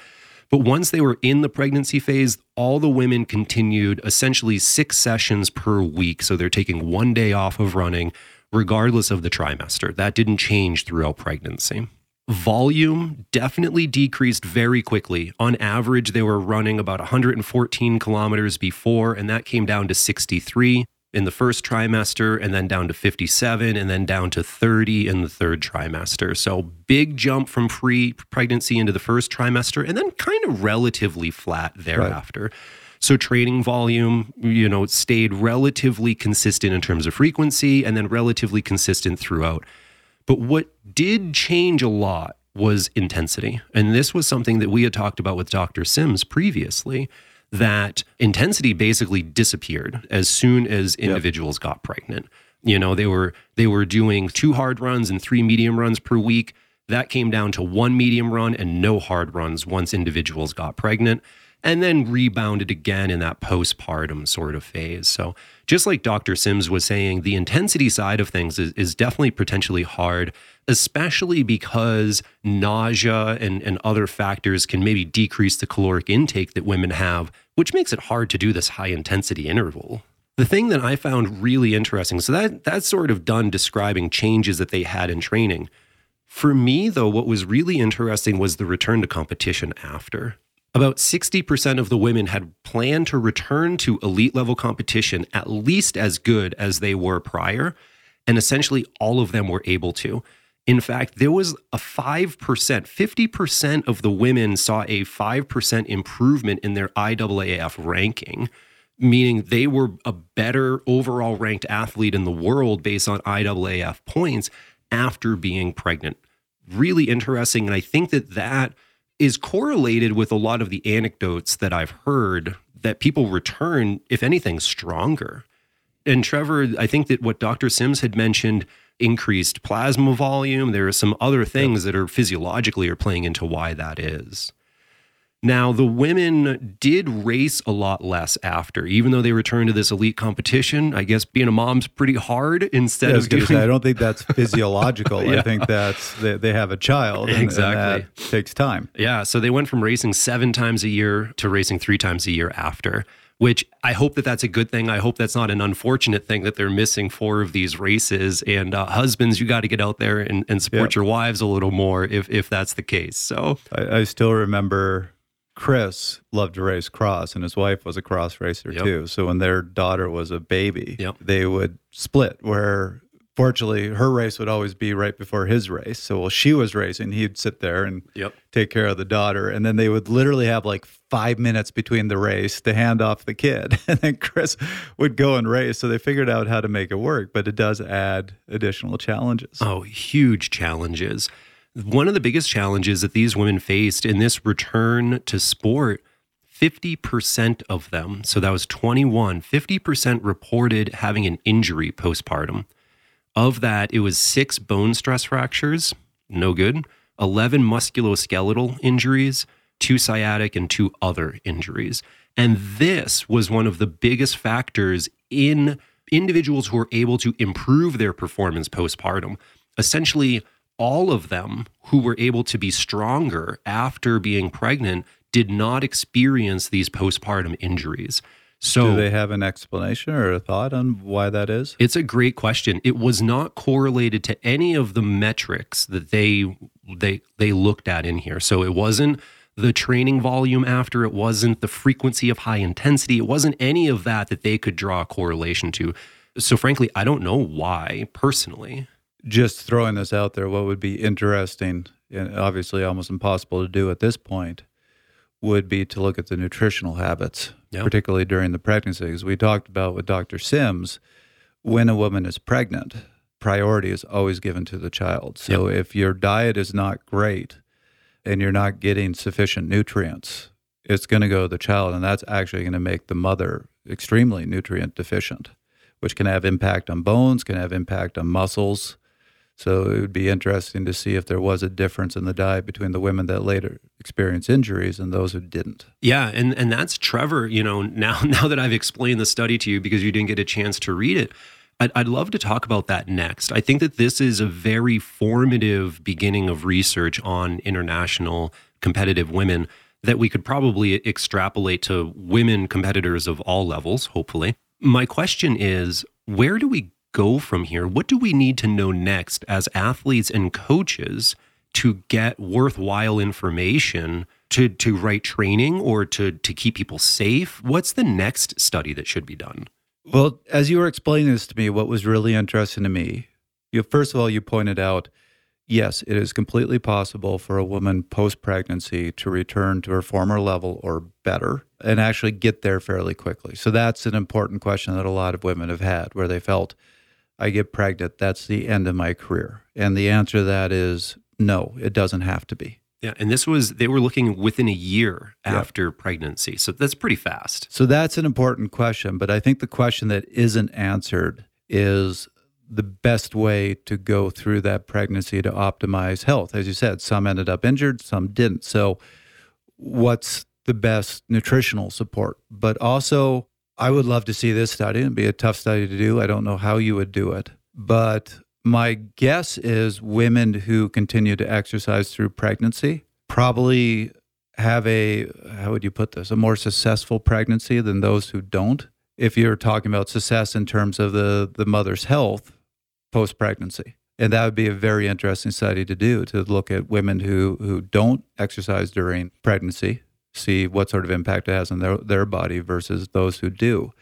But once they were in the pregnancy phase, all the women continued essentially six sessions per week. So they're taking one day off of running, regardless of the trimester. That didn't change throughout pregnancy. Volume definitely decreased very quickly. On average, they were running about one hundred fourteen kilometers before, and that came down to sixty-three in the first trimester, and then down to fifty-seven, and then down to thirty in the third trimester. So big jump from pre-pregnancy into the first trimester, and then kind of relatively flat thereafter. Right. So training volume, you know, stayed relatively consistent in terms of frequency, and then relatively consistent throughout. But what did change a lot was intensity. And this was something that we had talked about with Doctor Sims previously, that intensity basically disappeared as soon as individuals yep. got pregnant. You know, they were they were doing two hard runs and three medium runs per week. That came down to one medium run and no hard runs once individuals got pregnant. and then rebounded again in that postpartum sort of phase. So just like Doctor Sims was saying, the intensity side of things is, is definitely potentially hard, especially because nausea and, and other factors can maybe decrease the caloric intake that women have, which makes it hard to do this high intensity interval. The thing that I found really interesting, so that that's sort of done describing changes that they had in training. For me, though, what was really interesting was the return to competition after. About sixty percent of the women had planned to return to elite level competition at least as good as they were prior, and essentially all of them were able to. In fact, there was a five percent, fifty percent of the women saw a five percent improvement in their I A A F ranking, meaning they were a better overall ranked athlete in the world based on I A A F points after being pregnant. Really interesting, and I think that that is correlated with a lot of the anecdotes that I've heard that people return, if anything, stronger. And Trevor, I think that what Doctor Sims had mentioned, increased plasma volume, there are some other things that are physiologically are playing into why that is. Now, the women did race a lot less after, even though they returned to this elite competition. I guess being a mom's pretty hard instead yeah, I was of doing... say, I don't think that's physiological. yeah. I think that's they, they have a child and, exactly. and that takes time. Yeah, so they went from racing seven times a year to racing three times a year after, which I hope that that's a good thing. I hope that's not an unfortunate thing that they're missing four of these races. And uh, husbands, you got to get out there and, and support yeah. your wives a little more if if that's the case. So I, I still remember... Chris loved to race cross, and his wife was a cross racer yep. too. So when their daughter was a baby, yep. they would split where fortunately her race would always be right before his race. So while she was racing, he'd sit there and yep. take care of the daughter. And then they would literally have like five minutes between the race to hand off the kid. And then Chris would go and race. So they figured out how to make it work, but it does add additional challenges. Oh, huge challenges. One of the biggest challenges that these women faced in this return to sport, fifty percent of them, so that was twenty-one, fifty percent reported having an injury postpartum. Of that, it was six bone stress fractures, no good, eleven musculoskeletal injuries, two sciatic and two other injuries. And this was one of the biggest factors in individuals who were able to improve their performance postpartum. Essentially, all of them who were able to be stronger after being pregnant did not experience these postpartum injuries. So, do they have an explanation or a thought on why that is? It's a great question. It was not correlated to any of the metrics that they they they looked at in here. So it wasn't the training volume after, it wasn't the frequency of high intensity, it wasn't any of that that they could draw a correlation to. So frankly, I don't know why personally. Just throwing this out there, what would be interesting, and obviously almost impossible to do at this point, would be to look at the nutritional habits, yep. particularly during the pregnancy. As we talked about with Doctor Sims, when a woman is pregnant, priority is always given to the child. So yep. if your diet is not great and you're not getting sufficient nutrients, it's going to go to the child, and that's actually going to make the mother extremely nutrient deficient, which can have impact on bones, can have impact on muscles. So it would be interesting to see if there was a difference in the diet between the women that later experienced injuries and those who didn't. Yeah, and, and that's Trevor, you know, now now that I've explained the study to you because you didn't get a chance to read it, I'd, I'd love to talk about that next. I think that this is a very formative beginning of research on international competitive women that we could probably extrapolate to women competitors of all levels, hopefully. My question is, where do we go from here? What do we need to know next as athletes and coaches to get worthwhile information to, to write training or to, to keep people safe? What's the next study that should be done? Well, as you were explaining this to me, what was really interesting to me, you, first of all, you pointed out, yes, it is completely possible for a woman post-pregnancy to return to her former level or better and actually get there fairly quickly. So that's an important question that a lot of women have had where they felt, I get pregnant, that's the end of my career. And the answer to that is no, it doesn't have to be. Yeah, and this was, they were looking within a year yeah. after pregnancy. So that's pretty fast. So that's an important question, but I think the question that isn't answered is the best way to go through that pregnancy to optimize health. As you said, some ended up injured, some didn't. So what's the best nutritional support. But also, I would love to see this study. It'd be a tough study to do. I don't know how you would do it. But my guess is women who continue to exercise through pregnancy probably have a, how would you put this, a more successful pregnancy than those who don't. If you're talking about success in terms of the, the mother's health post-pregnancy. And that would be a very interesting study to do, to look at women who, who don't exercise during pregnancy, see what sort of impact it has on their, their body versus those who do.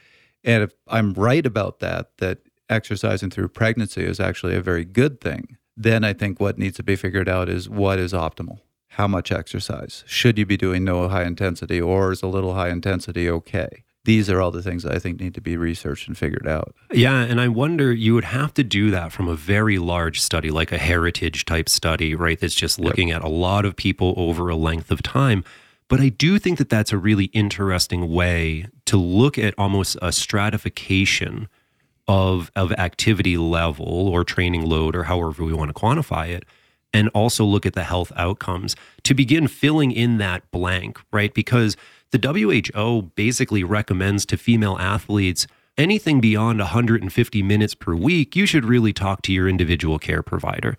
And if I'm right about that, that exercising through pregnancy is actually a very good thing, then I think what needs to be figured out is what is optimal. How much exercise? Should you be doing no high intensity, or is a little high intensity okay? These are all the things that I think need to be researched and figured out. Yeah, and I wonder, you would have to do that from a very large study, like a heritage type study, right? That's just looking yep. at a lot of people over a length of time. But I do think that that's a really interesting way to look at almost a stratification of, of activity level or training load, or however we want to quantify it, and also look at the health outcomes to begin filling in that blank, right? Because the W H O basically recommends to female athletes anything beyond one hundred fifty minutes per week, you should really talk to your individual care provider.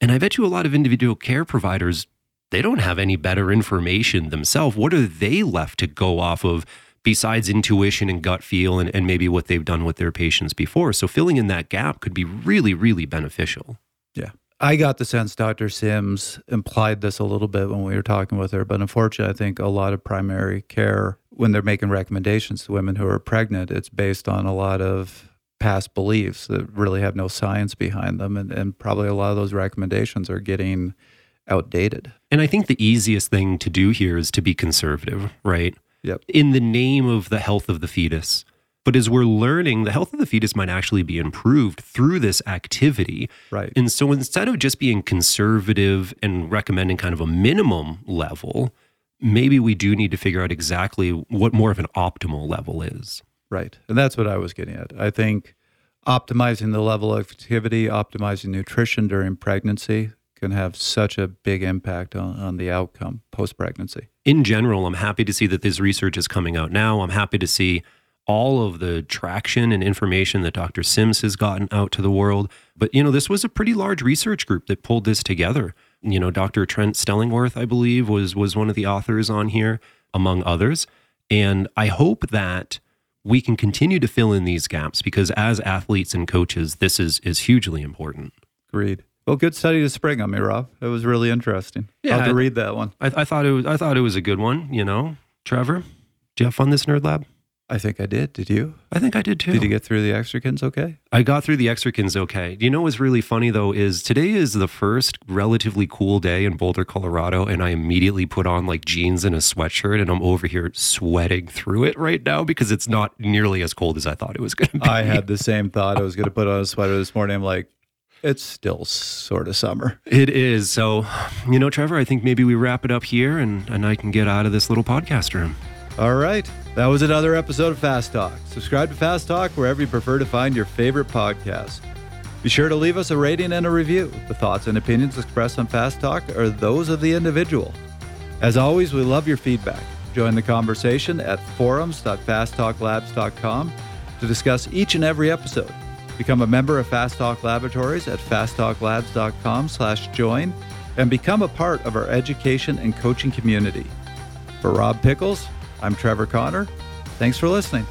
And I bet you a lot of individual care providers, they don't have any better information themselves. What are they left to go off of besides intuition and gut feel and, and maybe what they've done with their patients before? So filling in that gap could be really, really beneficial. Yeah. I got the sense Doctor Sims implied this a little bit when we were talking with her, but unfortunately, I think a lot of primary care, when they're making recommendations to women who are pregnant, it's based on a lot of past beliefs that really have no science behind them, and, and probably a lot of those recommendations are getting outdated. And I think the easiest thing to do here is to be conservative, right? Yep. In the name of the health of the fetus. But as we're learning, the health of the fetus might actually be improved through this activity. Right. And so instead of just being conservative and recommending kind of a minimum level, maybe we do need to figure out exactly what more of an optimal level is. Right. And that's what I was getting at. I think optimizing the level of activity, optimizing nutrition during pregnancy can have such a big impact on, on the outcome post-pregnancy. In general, I'm happy to see that this research is coming out now. I'm happy to see all of the traction and information that Doctor Sims has gotten out to the world. But, you know, this was a pretty large research group that pulled this together. You know, Doctor Trent Stellingworth, I believe, was was one of the authors on here, among others. And I hope that we can continue to fill in these gaps because as athletes and coaches, this is is hugely important. Agreed. Well, good study to spring on me, Rob. It was really interesting. Yeah, I'll have to read that one. I, I thought it was I thought it was a good one, you know. Trevor, do you have fun this Nerd Lab? I think I did. Did you? I think I did too. Did you get through the extrakins okay? I got through the extrakins okay. You know what's really funny though is today is the first relatively cool day in Boulder, Colorado, and I immediately put on like jeans and a sweatshirt and I'm over here sweating through it right now because it's not nearly as cold as I thought it was going to be. I had the same thought. I was going to put on a sweater this morning. I'm like, it's still sort of summer. It is. So, you know, Trevor, I think maybe we wrap it up here and, and I can get out of this little podcast room. All right. That was another episode of Fast Talk. Subscribe to Fast Talk wherever you prefer to find your favorite podcast. Be sure to leave us a rating and a review. The thoughts and opinions expressed on Fast Talk are those of the individual. As always, we love your feedback. Join the conversation at forums dot fast talk labs dot com to discuss each and every episode. Become a member of Fast Talk Laboratories at fast talk labs dot com slash join and become a part of our education and coaching community. For Rob Pickles, I'm Trevor Conner. Thanks for listening.